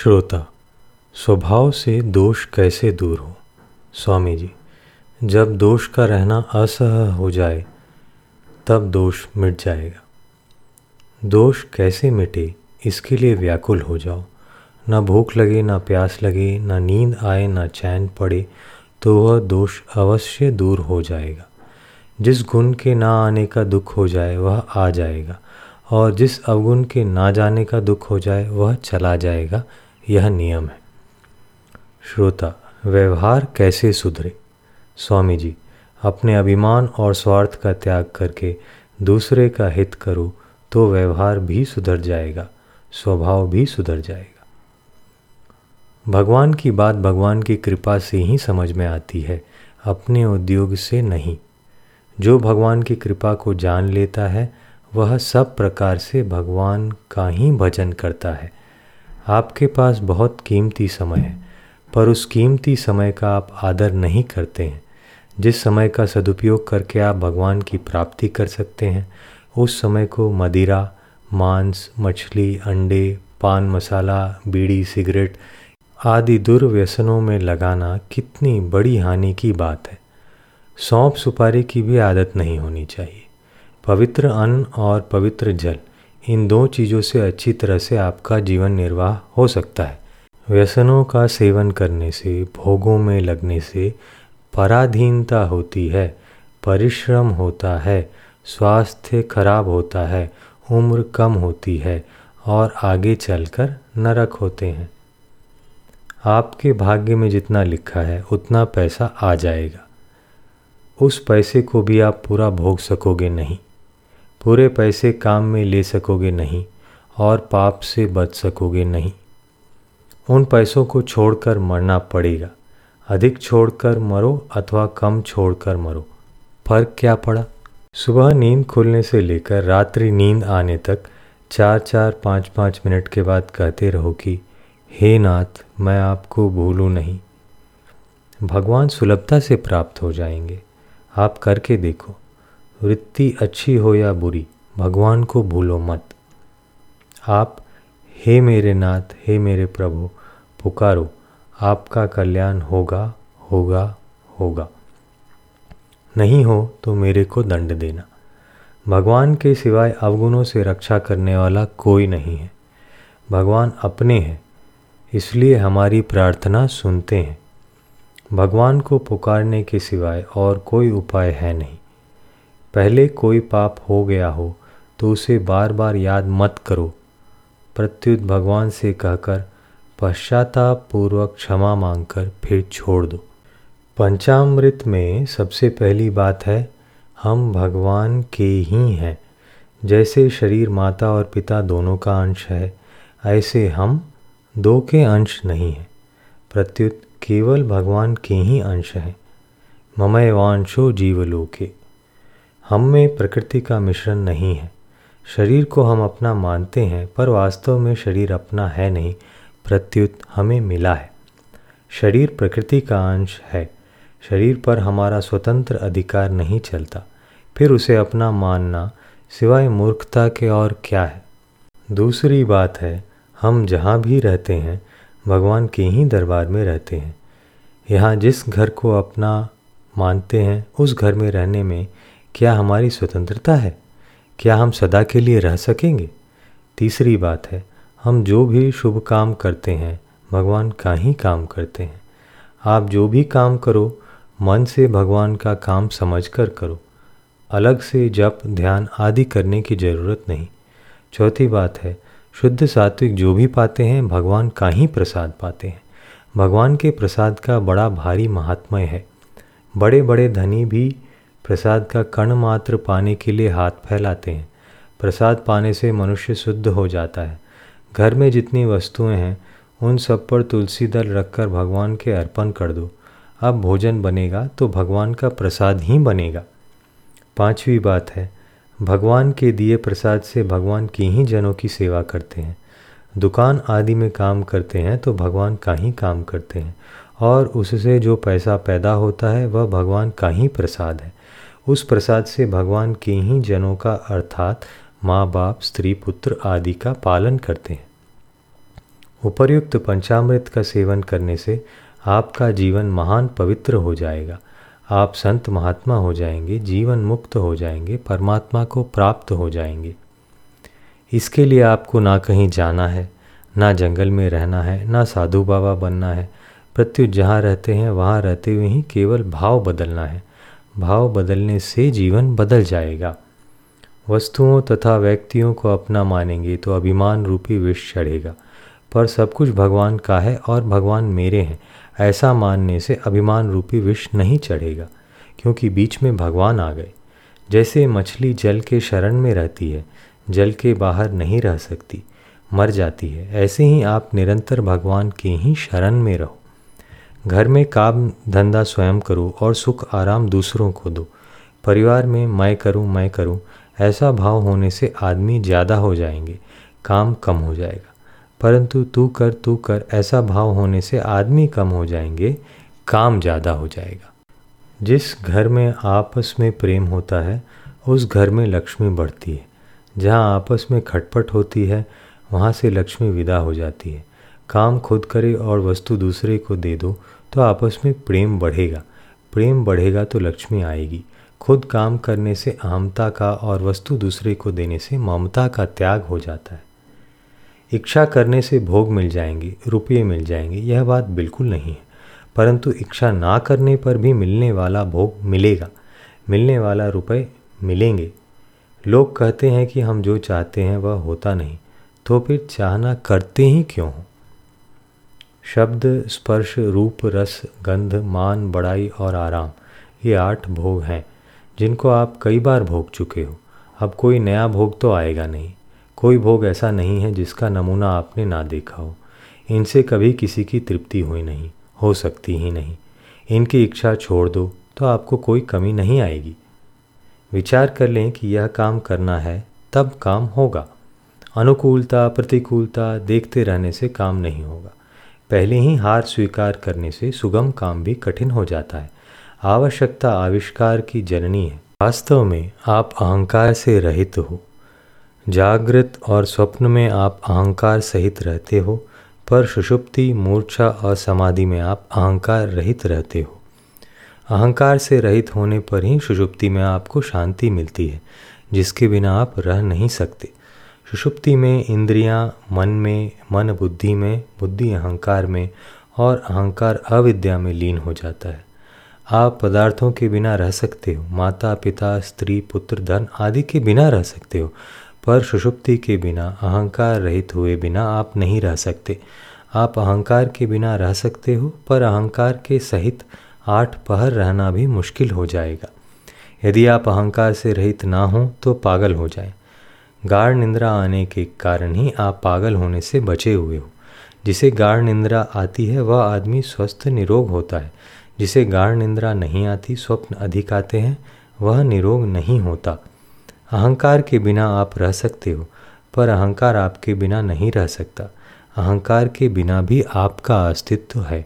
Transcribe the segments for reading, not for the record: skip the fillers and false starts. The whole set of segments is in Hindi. श्रोता, स्वभाव से दोष कैसे दूर हो? स्वामी जी, जब दोष का रहना असह्य हो जाए तब दोष मिट जाएगा। दोष कैसे मिटे इसके लिए व्याकुल हो जाओ। ना भूख लगे, ना प्यास लगे, ना नींद आए, ना चैन पड़े, तो वह दोष अवश्य दूर हो जाएगा। जिस गुण के ना आने का दुख हो जाए वह आ जाएगा, और जिस अवगुण के ना जाने का दुख हो जाए वह चला जाएगा। यह नियम है। श्रोता, व्यवहार कैसे सुधरे? स्वामी जी, अपने अभिमान और स्वार्थ का त्याग करके दूसरे का हित करो तो व्यवहार भी सुधर जाएगा, स्वभाव भी सुधर जाएगा। भगवान की बात भगवान की कृपा से ही समझ में आती है, अपने उद्योग से नहीं। जो भगवान की कृपा को जान लेता है वह सब प्रकार से भगवान का ही भजन करता है। आपके पास बहुत कीमती समय है, पर उस कीमती समय का आप आदर नहीं करते हैं। जिस समय का सदुपयोग करके आप भगवान की प्राप्ति कर सकते हैं, उस समय को मदिरा, मांस, मछली, अंडे, पान मसाला, बीड़ी, सिगरेट आदि दुर्व्यसनों में लगाना कितनी बड़ी हानि की बात है। सौंफ सुपारी की भी आदत नहीं होनी चाहिए। पवित्र अन्न और पवित्र जल, इन दो चीज़ों से अच्छी तरह से आपका जीवन निर्वाह हो सकता है। व्यसनों का सेवन करने से, भोगों में लगने से पराधीनता होती है, परिश्रम होता है, स्वास्थ्य खराब होता है, उम्र कम होती है और आगे चलकर नरक होते हैं। आपके भाग्य में जितना लिखा है उतना पैसा आ जाएगा। उस पैसे को भी आप पूरा भोग सकोगे नहीं, पूरे पैसे काम में ले सकोगे नहीं और पाप से बच सकोगे नहीं। उन पैसों को छोड़कर मरना पड़ेगा। अधिक छोड़कर मरो अथवा कम छोड़कर मरो, फर्क क्या पड़ा? सुबह नींद खुलने से लेकर रात्रि नींद आने तक 4-4, 5-5 मिनट के बाद कहते रहो कि हे नाथ, मैं आपको भूलूं नहीं। भगवान सुलभता से प्राप्त हो जाएंगे। आप करके देखो, वृत्ति अच्छी हो या बुरी, भगवान को भूलो मत। आप हे मेरे नाथ, हे मेरे प्रभु पुकारो, आपका कल्याण होगा, होगा, होगा। नहीं हो तो मेरे को दंड देना। भगवान के सिवाय अवगुणों से रक्षा करने वाला कोई नहीं है। भगवान अपने हैं, इसलिए हमारी प्रार्थना सुनते हैं। भगवान को पुकारने के सिवाय और कोई उपाय है नहीं। पहले कोई पाप हो गया हो तो उसे बार बार याद मत करो। प्रत्युत भगवान से कहकर, पश्चाताप पूर्वक क्षमा मांगकर फिर छोड़ दो। पंचामृत में सबसे पहली बात है, हम भगवान के ही हैं। जैसे शरीर माता और पिता दोनों का अंश है, ऐसे हम दो के अंश नहीं हैं, प्रत्युत केवल भगवान के ही अंश हैं। ममैवांशो जीवलोके। हम में प्रकृति का मिश्रण नहीं है। शरीर को हम अपना मानते हैं, पर वास्तव में शरीर अपना है नहीं, प्रत्युत हमें मिला है। शरीर प्रकृति का अंश है। शरीर पर हमारा स्वतंत्र अधिकार नहीं चलता, फिर उसे अपना मानना सिवाय मूर्खता के और क्या है? दूसरी बात है, हम जहाँ भी रहते हैं भगवान के ही दरबार में रहते हैं। यहाँ जिस घर को अपना मानते हैं उस घर में रहने में क्या हमारी स्वतंत्रता है? क्या हम सदा के लिए रह सकेंगे? तीसरी बात है, हम जो भी शुभ काम करते हैं भगवान का ही काम करते हैं। आप जो भी काम करो मन से भगवान का काम समझकर करो, अलग से जप ध्यान आदि करने की ज़रूरत नहीं। चौथी बात है, शुद्ध सात्विक जो भी पाते हैं भगवान का ही प्रसाद पाते हैं। भगवान के प्रसाद का बड़ा भारी महात्म्य है। बड़े बड़े धनी भी प्रसाद का कण मात्र पाने के लिए हाथ फैलाते हैं। प्रसाद पाने से मनुष्य शुद्ध हो जाता है। घर में जितनी वस्तुएं हैं उन सब पर तुलसी दल रखकर भगवान के अर्पण कर दो। अब भोजन बनेगा तो भगवान का प्रसाद ही बनेगा। पांचवी बात है, भगवान के दिए प्रसाद से भगवान की ही जनों की सेवा करते हैं। दुकान आदि में काम करते हैं तो भगवान का ही काम करते हैं, और उससे जो पैसा पैदा होता है वह भगवान का ही प्रसाद है। उस प्रसाद से भगवान के ही जनों का अर्थात माँ बाप, स्त्री, पुत्र आदि का पालन करते हैं। उपर्युक्त पंचामृत का सेवन करने से आपका जीवन महान पवित्र हो जाएगा। आप संत महात्मा हो जाएंगे, जीवन मुक्त हो जाएंगे, परमात्मा को प्राप्त हो जाएंगे। इसके लिए आपको ना कहीं जाना है, ना जंगल में रहना है, ना साधु बाबा बनना है। प्रत्युत जहाँ रहते हैं वहाँ रहते हुए ही केवल भाव बदलना है। भाव बदलने से जीवन बदल जाएगा। वस्तुओं तथा व्यक्तियों को अपना मानेंगे तो अभिमान रूपी विष चढ़ेगा, पर सब कुछ भगवान का है और भगवान मेरे हैं ऐसा मानने से अभिमान रूपी विष नहीं चढ़ेगा, क्योंकि बीच में भगवान आ गए। जैसे मछली जल के शरण में रहती है, जल के बाहर नहीं रह सकती, मर जाती है, ऐसे ही आप निरंतर भगवान के ही शरण में रहो। घर में काम धंधा स्वयं करो और सुख आराम दूसरों को दो। परिवार में मैं करूँ ऐसा भाव होने से आदमी ज़्यादा हो जाएंगे, काम कम हो जाएगा। परंतु तू कर ऐसा भाव होने से आदमी कम हो जाएंगे, काम ज़्यादा हो जाएगा। जिस घर में आपस में प्रेम होता है उस घर में लक्ष्मी बढ़ती है। जहाँ आपस में खटपट होती है वहाँ से लक्ष्मी विदा हो जाती है। काम खुद करे और वस्तु दूसरे को दे दो तो आपस में प्रेम बढ़ेगा। प्रेम बढ़ेगा तो लक्ष्मी आएगी। खुद काम करने से अहमता का और वस्तु दूसरे को देने से ममता का त्याग हो जाता है। इच्छा करने से भोग मिल जाएंगे, रुपये मिल जाएंगे, यह बात बिल्कुल नहीं है। परंतु इच्छा ना करने पर भी मिलने वाला भोग मिलेगा, मिलने वाला रुपये मिलेंगे। लोग कहते हैं कि हम जो चाहते हैं वह होता नहीं, तो फिर चाहना करते ही क्यों हो। शब्द, स्पर्श, रूप, रस, गंध, मान, बड़ाई और आराम, ये 8 भोग हैं जिनको आप कई बार भोग चुके हो। अब कोई नया भोग तो आएगा नहीं। कोई भोग ऐसा नहीं है जिसका नमूना आपने ना देखा हो। इनसे कभी किसी की तृप्ति हुई नहीं, हो सकती ही नहीं। इनकी इच्छा छोड़ दो तो आपको कोई कमी नहीं आएगी। विचार कर लें कि यह काम करना है तब काम होगा। अनुकूलता प्रतिकूलता देखते रहने से काम नहीं होगा। पहले ही हार स्वीकार करने से सुगम काम भी कठिन हो जाता है। आवश्यकता आविष्कार की जननी है। वास्तव में आप अहंकार से रहित हो। जागृत और स्वप्न में आप अहंकार सहित रहते हो, पर सुषुप्ति, मूर्छा और समाधि में आप अहंकार रहित रहते हो। अहंकार से रहित होने पर ही सुषुप्ति में आपको शांति मिलती है, जिसके बिना आप रह नहीं सकते। सुषुप्ति में इंद्रियां मन में, मन बुद्धि में, बुद्धि अहंकार में और अहंकार अविद्या में लीन हो जाता है। आप पदार्थों के बिना रह सकते हो, माता पिता, स्त्री, पुत्र, धन आदि के बिना रह सकते हो, पर सुषुप्ति के बिना, अहंकार रहित हुए बिना आप नहीं रह सकते। आप अहंकार के बिना रह सकते हो, पर अहंकार के सहित 8 पहर रहना भी मुश्किल हो जाएगा। यदि आप अहंकार से रहित ना हों तो पागल हो जाएं। गाढ़ निंद्रा आने के कारण ही आप पागल होने से बचे हुए हो। जिसे गाढ़ निंद्रा आती है वह आदमी स्वस्थ निरोग होता है। जिसे गाढ़ निंद्रा नहीं आती, स्वप्न अधिक आते हैं, वह निरोग नहीं होता। अहंकार के बिना आप रह सकते हो, पर अहंकार आपके बिना नहीं रह सकता। अहंकार के बिना भी आपका अस्तित्व है।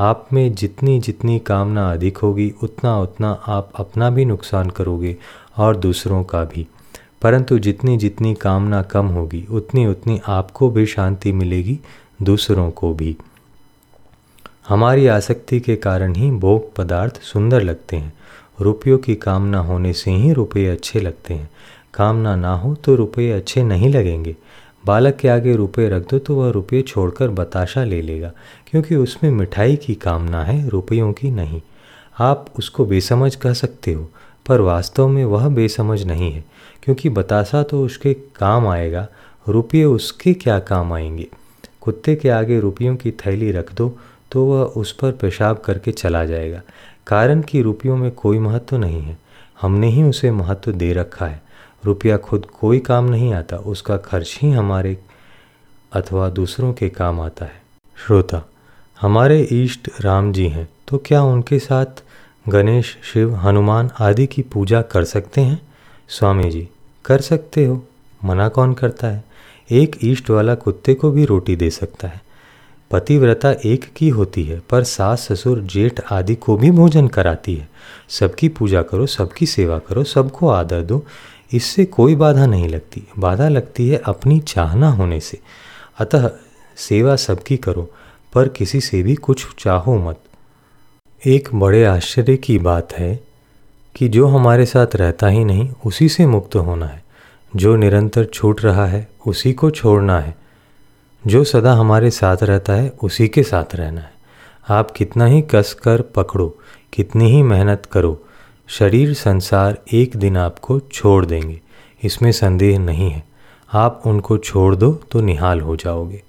आप में जितनी जितनी कामना अधिक होगी उतना उतना आप अपना भी नुकसान करोगे और दूसरों का भी। परंतु जितनी जितनी कामना कम होगी उतनी उतनी आपको भी शांति मिलेगी, दूसरों को भी। हमारी आसक्ति के कारण ही भोग पदार्थ सुंदर लगते हैं। रुपयों की कामना होने से ही रुपये अच्छे लगते हैं। कामना ना हो तो रुपये अच्छे नहीं लगेंगे। बालक के आगे रुपये रख दो तो वह रुपये छोड़कर बताशा ले लेगा, क्योंकि उसमें मिठाई की कामना है, रुपयों की नहीं। आप उसको बेसमझ कह सकते हो, पर वास्तव में वह बेसमझ नहीं है, क्योंकि बताशा तो उसके काम आएगा, रुपये उसके क्या काम आएंगे। कुत्ते के आगे रुपयों की थैली रख दो तो वह उस पर पेशाब करके चला जाएगा, कारण कि रुपयों में कोई महत्व नहीं है। हमने ही उसे महत्व दे रखा है। रुपया खुद कोई काम नहीं आता, उसका खर्च ही हमारे अथवा दूसरों के काम आता है। श्रोता, हमारे इष्ट राम जी हैं, तो क्या उनके साथ गणेश, शिव, हनुमान आदि की पूजा कर सकते हैं? स्वामी जी, कर सकते हो, मना कौन करता है। एक इष्ट वाला कुत्ते को भी रोटी दे सकता है। पतिव्रता एक की होती है, पर सास, ससुर, जेठ आदि को भी भोजन कराती है। सबकी पूजा करो, सबकी सेवा करो, सबको आदर दो, इससे कोई बाधा नहीं लगती। बाधा लगती है अपनी चाहना होने से। अतः सेवा सबकी करो पर किसी से भी कुछ चाहो मत। एक बड़े आश्चर्य की बात है कि जो हमारे साथ रहता ही नहीं उसी से मुक्त होना है, जो निरंतर छूट रहा है उसी को छोड़ना है, जो सदा हमारे साथ रहता है उसी के साथ रहना है। आप कितना ही कस कर पकड़ो, कितनी ही मेहनत करो, शरीर संसार एक दिन आपको छोड़ देंगे, इसमें संदेह नहीं है। आप उनको छोड़ दो तो निहाल हो जाओगे।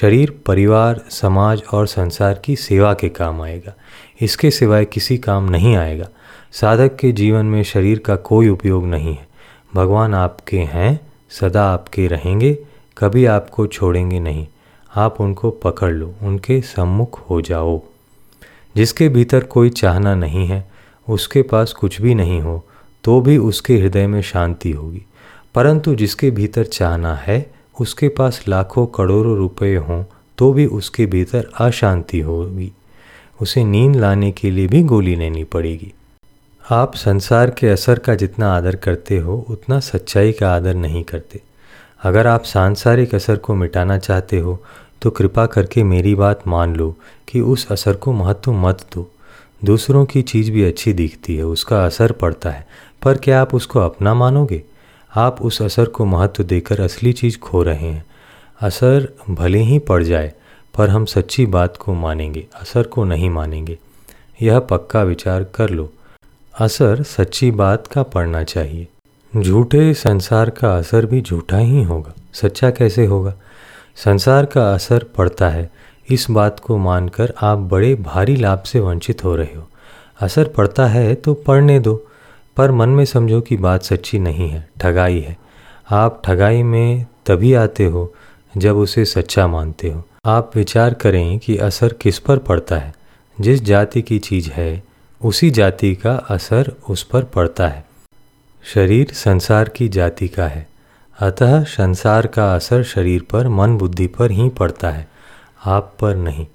शरीर परिवार समाज और संसार की सेवा के काम आएगा, इसके सिवाय किसी काम नहीं आएगा। साधक के जीवन में शरीर का कोई उपयोग नहीं है। भगवान आपके हैं, सदा आपके रहेंगे, कभी आपको छोड़ेंगे नहीं। आप उनको पकड़ लो, उनके सम्मुख हो जाओ। जिसके भीतर कोई चाहना नहीं है, उसके पास कुछ भी नहीं हो तो भी उसके हृदय में शांति होगी, परंतु जिसके भीतर चाहना है उसके पास लाखों करोड़ों रुपए हों तो भी उसके भीतर अशांति होगी। उसे नींद लाने के लिए भी गोली लेनी पड़ेगी। आप संसार के असर का जितना आदर करते हो उतना सच्चाई का आदर नहीं करते। अगर आप सांसारिक असर को मिटाना चाहते हो तो कृपा करके मेरी बात मान लो कि उस असर को महत्व मत दो। दूसरों की चीज़ भी अच्छी दिखती है, उसका असर पड़ता है, पर क्या आप उसको अपना मानोगे? आप उस असर को महत्व देकर असली चीज़ खो रहे हैं। असर भले ही पड़ जाए पर हम सच्ची बात को मानेंगे, असर को नहीं मानेंगे। यह पक्का विचार कर लो। असर सच्ची बात का पड़ना चाहिए। झूठे संसार का असर भी झूठा ही होगा, सच्चा कैसे होगा? संसार का असर पड़ता है, इस बात को मानकर आप बड़े भारी लाभ से वंचित हो रहे हो। असर पड़ता है तो पड़ने दो, पर मन में समझो कि बात सच्ची नहीं है, ठगाई है। आप ठगाई में तभी आते हो जब उसे सच्चा मानते हो। आप विचार करें कि असर किस पर पड़ता है। जिस जाति की चीज़ है उसी जाति का असर उस पर पड़ता है। शरीर संसार की जाति का है, अतः संसार का असर शरीर पर मन बुद्धि पर ही पड़ता है, आप पर नहीं।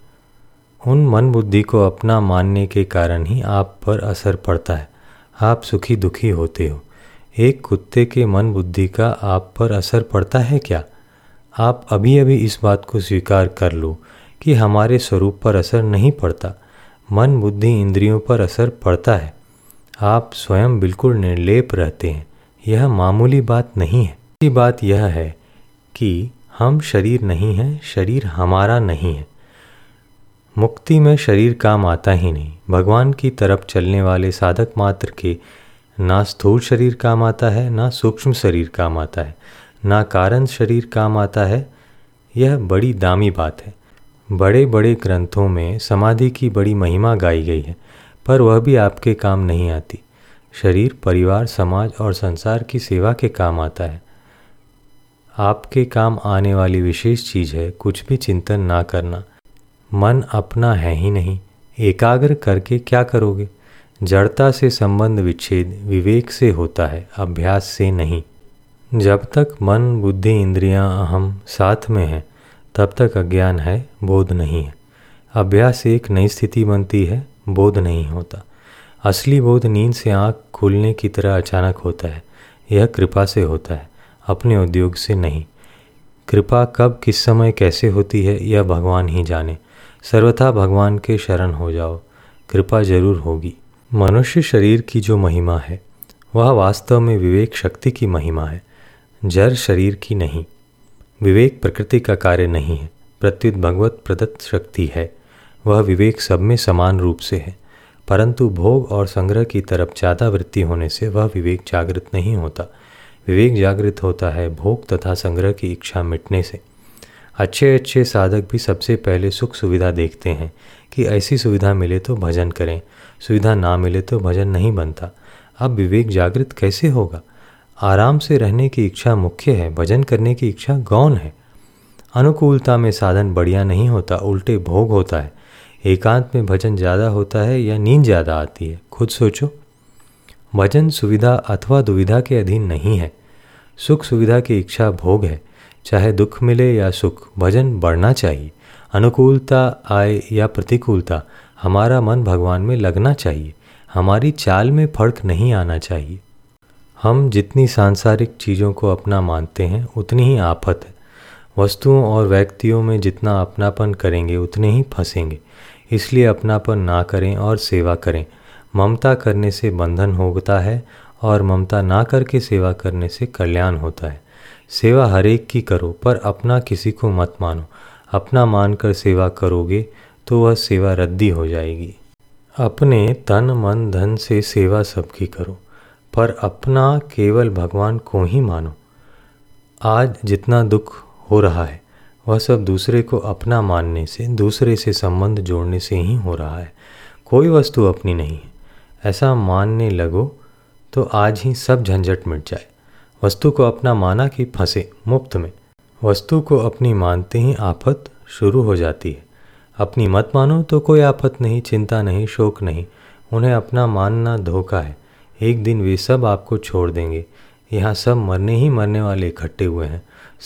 उन मन बुद्धि को अपना मानने के कारण ही आप पर असर पड़ता है, आप सुखी दुखी होते हो। एक कुत्ते के मन बुद्धि का आप पर असर पड़ता है क्या? आप अभी अभी इस बात को स्वीकार कर लो कि हमारे स्वरूप पर असर नहीं पड़ता, मन बुद्धि इंद्रियों पर असर पड़ता है। आप स्वयं बिल्कुल निर्लेप रहते हैं, यह मामूली बात नहीं है। दूसरी बात यह है कि हम शरीर नहीं हैं, शरीर हमारा नहीं है। मुक्ति में शरीर काम आता ही नहीं। भगवान की तरफ चलने वाले साधक मात्र के ना स्थूल शरीर काम आता है, ना सूक्ष्म शरीर काम आता है, ना कारण शरीर काम आता है। यह बड़ी दामी बात है। बड़े बड़े ग्रंथों में समाधि की बड़ी महिमा गाई गई है, पर वह भी आपके काम नहीं आती। शरीर परिवार समाज और संसार की सेवा के काम आता है। आपके काम आने वाली विशेष चीज़ है कुछ भी चिंतन ना करना। मन अपना है ही नहीं, एकाग्र करके क्या करोगे? जड़ता से संबंध विच्छेद विवेक से होता है, अभ्यास से नहीं। जब तक मन बुद्धि इंद्रियां अहम साथ में हैं तब तक अज्ञान है, बोध नहीं है। अभ्यास से एक नई स्थिति बनती है, बोध नहीं होता। असली बोध नींद से आँख खुलने की तरह अचानक होता है। यह कृपा से होता है, अपने उद्योग से नहीं। कृपा कब किस समय कैसे होती है यह भगवान ही जाने। सर्वथा भगवान के शरण हो जाओ, कृपा जरूर होगी। मनुष्य शरीर की जो महिमा है वह वास्तव में विवेक शक्ति की महिमा है, जड़ शरीर की नहीं। विवेक प्रकृति का कार्य नहीं है, प्रत्युत भगवत प्रदत्त शक्ति है। वह विवेक सब में समान रूप से है, परंतु भोग और संग्रह की तरफ ज़्यादा वृत्ति होने से वह विवेक जागृत नहीं होता। विवेक जागृत होता है भोग तथा संग्रह की इच्छा मिटने से। अच्छे अच्छे साधक भी सबसे पहले सुख सुविधा देखते हैं कि ऐसी सुविधा मिले तो भजन करें, सुविधा ना मिले तो भजन नहीं बनता। अब विवेक जागृत कैसे होगा? आराम से रहने की इच्छा मुख्य है, भजन करने की इच्छा गौण है। अनुकूलता में साधन बढ़िया नहीं होता, उल्टे भोग होता है। एकांत में भजन ज़्यादा होता है या नींद ज़्यादा आती है, खुद सोचो। भजन सुविधा अथवा दुविधा के अधीन नहीं है। सुख सुविधा की इच्छा भोग है। चाहे दुख मिले या सुख, भजन बढ़ना चाहिए। अनुकूलता आए या प्रतिकूलता, हमारा मन भगवान में लगना चाहिए। हमारी चाल में फर्क नहीं आना चाहिए। हम जितनी सांसारिक चीज़ों को अपना मानते हैं उतनी ही आफत है। वस्तुओं और व्यक्तियों में जितना अपनापन करेंगे उतने ही फंसेंगे। इसलिए अपनापन ना करें और सेवा करें। ममता करने से बंधन होता है और ममता ना करके सेवा करने से कल्याण होता है। सेवा हरेक की करो, पर अपना किसी को मत मानो। अपना मानकर सेवा करोगे तो वह सेवा रद्दी हो जाएगी। अपने तन मन धन से सेवा सबकी करो, पर अपना केवल भगवान को ही मानो। आज जितना दुख हो रहा है वह सब दूसरे को अपना मानने से, दूसरे से संबंध जोड़ने से ही हो रहा है। कोई वस्तु अपनी नहीं है। ऐसा मानने लगो तो आज ही सब झंझट मिट जाए। वस्तु को अपना माना कि फंसे मुफ्त में। वस्तु को अपनी मानते ही आफत शुरू हो जाती है। अपनी मत मानो तो कोई आफत नहीं, चिंता नहीं, शोक नहीं। उन्हें अपना मानना धोखा है। एक दिन वे सब आपको छोड़ देंगे। यहाँ सब मरने ही मरने वाले इकट्ठे हुए हैं।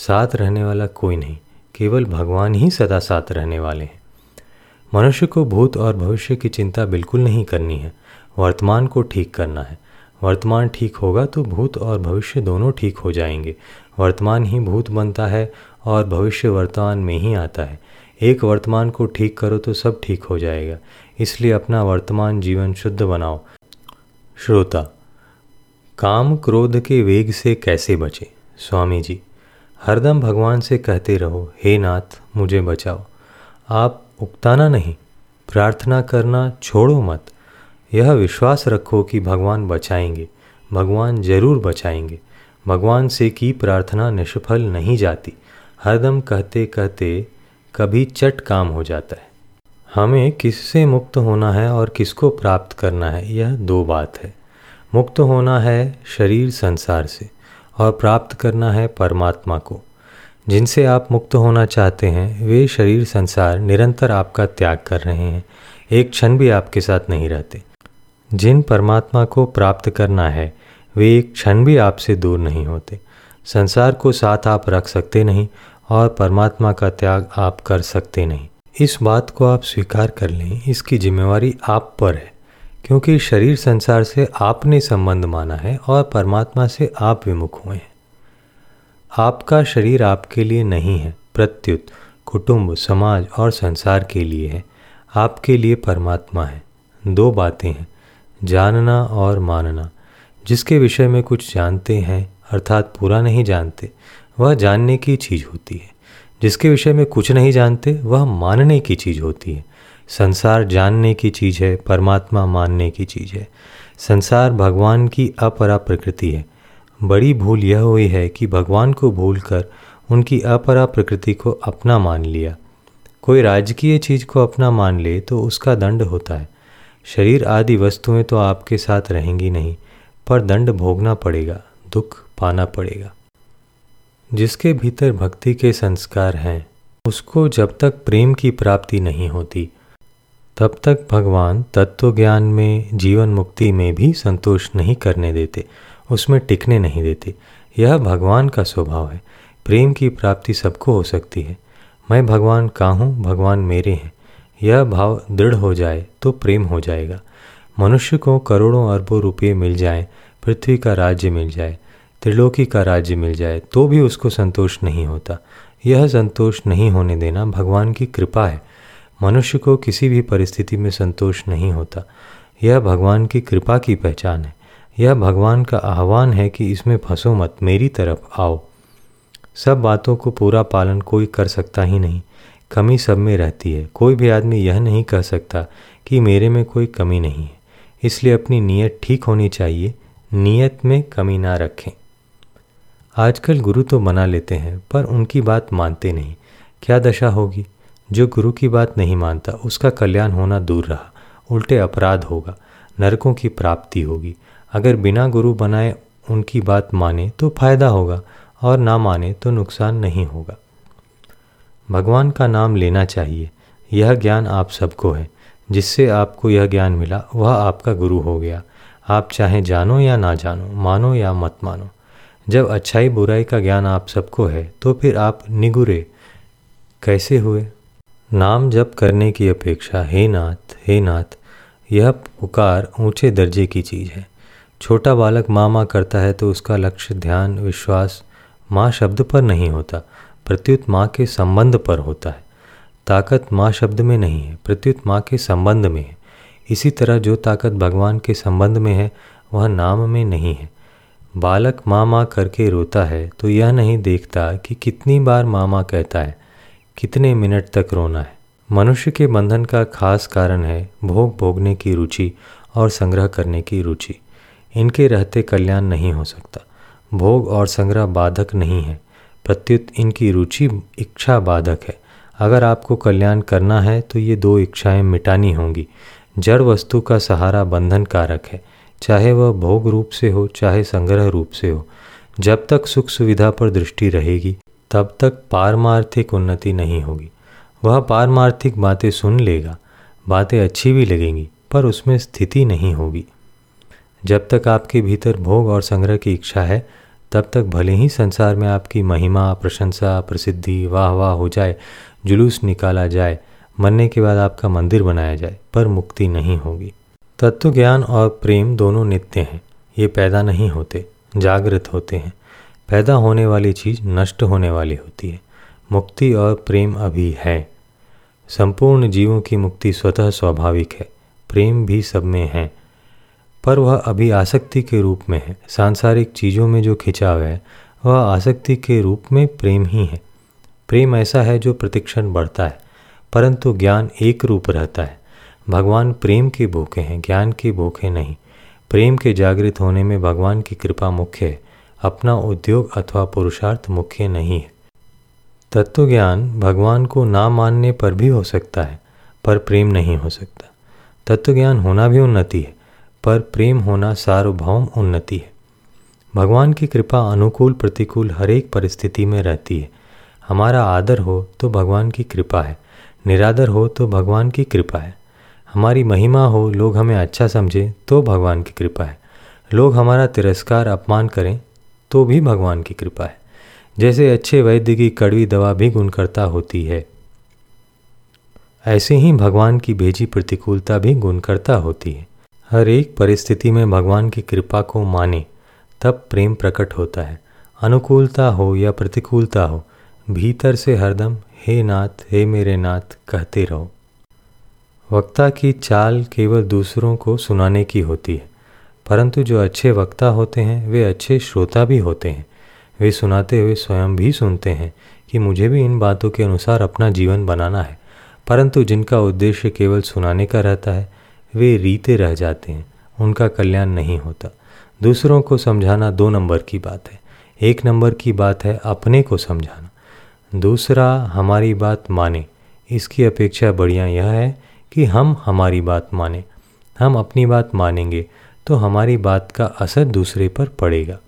साथ रहने वाला कोई नहीं, केवल भगवान ही सदा साथ रहने वाले हैं। मनुष्य को भूत और भविष्य की चिंता बिल्कुल नहीं करनी है। वर्तमान को ठीक करना है। वर्तमान ठीक होगा तो भूत और भविष्य दोनों ठीक हो जाएंगे। वर्तमान ही भूत बनता है और भविष्य वर्तमान में ही आता है। एक वर्तमान को ठीक करो तो सब ठीक हो जाएगा। इसलिए अपना वर्तमान जीवन शुद्ध बनाओ। श्रोता, काम क्रोध के वेग से कैसे बचे? स्वामी जी, हरदम भगवान से कहते रहो, हे नाथ मुझे बचाओ। आप उकताना नहीं, प्रार्थना करना छोड़ो मत। यह विश्वास रखो कि भगवान बचाएंगे। भगवान जरूर बचाएंगे। भगवान से की प्रार्थना निष्फल नहीं जाती। हरदम कहते कहते कभी चट काम हो जाता है। हमें किससे मुक्त होना है और किसको प्राप्त करना है, यह दो बात है। मुक्त होना है शरीर संसार से और प्राप्त करना है परमात्मा को। जिनसे आप मुक्त होना चाहते हैं वे शरीर संसार निरंतर आपका त्याग कर रहे हैं, एक क्षण भी आपके साथ नहीं रहते। जिन परमात्मा को प्राप्त करना है वे एक क्षण भी आपसे दूर नहीं होते। संसार को साथ आप रख सकते नहीं और परमात्मा का त्याग आप कर सकते नहीं। इस बात को आप स्वीकार कर लें, इसकी जिम्मेवारी आप पर है। क्योंकि शरीर संसार से आपने संबंध माना है और परमात्मा से आप विमुख हुए हैं। आपका शरीर आपके लिए नहीं है, प्रत्युत कुटुंब, समाज और संसार के लिए है। आपके लिए परमात्मा है। दो बातें हैं, जानना और मानना। जिसके विषय में कुछ जानते हैं अर्थात पूरा नहीं जानते, वह जानने की चीज़ होती है। जिसके विषय में कुछ नहीं जानते वह मानने की चीज़ होती है। संसार जानने की चीज़ है, परमात्मा मानने की चीज़ है। संसार भगवान की अपरा प्रकृति है। बड़ी भूल यह हुई है कि भगवान को भूलकर उनकी अपरा प्रकृति को अपना मान लिया। कोई राजकीय चीज़ को अपना मान ले तो उसका दंड होता है। शरीर आदि वस्तुएं तो आपके साथ रहेंगी नहीं, पर दंड भोगना पड़ेगा, दुख पाना पड़ेगा। जिसके भीतर भक्ति के संस्कार हैं उसको जब तक प्रेम की प्राप्ति नहीं होती तब तक भगवान तत्व ज्ञान में, जीवन मुक्ति में भी संतोष नहीं करने देते, उसमें टिकने नहीं देते। यह भगवान का स्वभाव है। प्रेम की प्राप्ति सबको हो सकती है। मैं भगवान का हूँ, भगवान मेरे हैं, यह भाव दृढ़ हो जाए तो प्रेम हो जाएगा। मनुष्य को करोड़ों अरबों रुपये मिल जाएं, पृथ्वी का राज्य मिल जाए, त्रिलोकी का राज्य मिल जाए, तो भी उसको संतोष नहीं होता। यह संतोष नहीं होने देना भगवान की कृपा है। मनुष्य को किसी भी परिस्थिति में संतोष नहीं होता। यह भगवान की कृपा की पहचान है। यह भगवान का आह्वान है कि इसमें फंसो मत, मेरी तरफ आओ। सब बातों को पूरा पालन कोई कर सकता ही नहीं। कमी सब में रहती है। कोई भी आदमी यह नहीं कह सकता कि मेरे में कोई कमी नहीं है। इसलिए अपनी नीयत ठीक होनी चाहिए। नीयत में कमी ना रखें। आजकल गुरु तो बना लेते हैं पर उनकी बात मानते नहीं। क्या दशा होगी? जो गुरु की बात नहीं मानता उसका कल्याण होना दूर रहा, उल्टे अपराध होगा, नरकों की प्राप्ति होगी। अगर बिना गुरु बनाए उनकी बात माने तो फायदा होगा और ना माने तो नुकसान नहीं होगा। भगवान का नाम लेना चाहिए। यह ज्ञान आप सबको है। जिससे आपको यह ज्ञान मिला वह आपका गुरु हो गया। आप चाहे जानो या ना जानो, मानो या मत मानो, जब अच्छाई बुराई का ज्ञान आप सबको है तो फिर आप निगुरे कैसे हुए? नाम जप करने की अपेक्षा हे नाथ हे नाथ, यह पुकार ऊंचे दर्जे की चीज़ है। छोटा बालक माँ माँ करता है तो उसका लक्ष्य ध्यान विश्वास माँ शब्द पर नहीं होता। प्रत्युत माँ के संबंध पर होता है। ताकत माँ शब्द में नहीं है, प्रत्युत माँ के संबंध में है। इसी तरह जो ताकत भगवान के संबंध में है वह नाम में नहीं है। बालक माँ माँ करके रोता है तो यह नहीं देखता कि कितनी बार माँ माँ कहता है, कितने मिनट तक रोना है। मनुष्य के बंधन का खास कारण है भोग भोगने की रुचि और संग्रह करने की रुचि। इनके रहते कल्याण नहीं हो सकता। भोग और संग्रह बाधक नहीं है, प्रत्युत इनकी रुचि इच्छा बाधक है। अगर आपको कल्याण करना है तो ये दो इच्छाएं मिटानी होंगी। जड़ वस्तु का सहारा बंधन कारक है, चाहे वह भोग रूप से हो चाहे संग्रह रूप से हो। जब तक सुख सुविधा पर दृष्टि रहेगी तब तक पारमार्थिक उन्नति नहीं होगी। वह पारमार्थिक बातें सुन लेगा, बातें अच्छी भी लगेंगी, पर उसमें स्थिति नहीं होगी। जब तक आपके भीतर भोग और संग्रह की इच्छा है तब तक भले ही संसार में आपकी महिमा, प्रशंसा, प्रसिद्धि, वाह वाह हो जाए, जुलूस निकाला जाए, मरने के बाद आपका मंदिर बनाया जाए, पर मुक्ति नहीं होगी। तत्व ज्ञान और प्रेम दोनों नित्य हैं। ये पैदा नहीं होते, जागृत होते हैं। पैदा होने वाली चीज़ नष्ट होने वाली होती है। मुक्ति और प्रेम अभी है। संपूर्ण जीवों की मुक्ति स्वतः स्वाभाविक है। प्रेम भी सब में है, पर वह अभी आसक्ति के रूप में है। सांसारिक चीज़ों में जो खिंचाव है वह आसक्ति के रूप में प्रेम ही है। प्रेम ऐसा है जो प्रतिक्षण बढ़ता है, परंतु ज्ञान एक रूप रहता है। भगवान प्रेम के भूखे हैं, ज्ञान के भूखे नहीं। प्रेम के जागृत होने में भगवान की कृपा मुख्य है, अपना उद्योग अथवा पुरुषार्थ मुख्य नहीं है। तत्वज्ञान भगवान को ना मानने पर भी हो सकता है, पर प्रेम नहीं हो सकता। तत्वज्ञान होना भी उन्नति है, पर प्रेम होना सार्वभौम उन्नति है। भगवान की कृपा अनुकूल प्रतिकूल हरेक परिस्थिति में रहती है। हमारा आदर हो तो भगवान की कृपा है, निरादर हो तो भगवान की कृपा है। हमारी महिमा हो, लोग हमें अच्छा समझें तो भगवान की कृपा है। लोग हमारा तिरस्कार अपमान करें तो भी भगवान की कृपा है। जैसे अच्छे वैद्य की कड़वी दवा भी गुणकर्ता होती है, ऐसे ही भगवान की भेजी प्रतिकूलता भी गुणकर्ता होती है। हर एक परिस्थिति में भगवान की कृपा को माने तब प्रेम प्रकट होता है। अनुकूलता हो या प्रतिकूलता हो, भीतर से हरदम हे नाथ, हे मेरे नाथ कहते रहो। वक्ता की चाल केवल दूसरों को सुनाने की होती है, परंतु जो अच्छे वक्ता होते हैं वे अच्छे श्रोता भी होते हैं। वे सुनाते हुए स्वयं भी सुनते हैं कि मुझे भी इन बातों के अनुसार अपना जीवन बनाना है, परंतु जिनका उद्देश्य केवल सुनाने का रहता है वे रीते रह जाते हैं, उनका कल्याण नहीं होता। दूसरों को समझाना 2 नंबर की बात है, 1 नंबर की बात है अपने को समझाना। दूसरा हमारी बात माने, इसकी अपेक्षा बढ़िया यह है कि हम हमारी बात माने। हम अपनी बात मानेंगे तो हमारी बात का असर दूसरे पर पड़ेगा।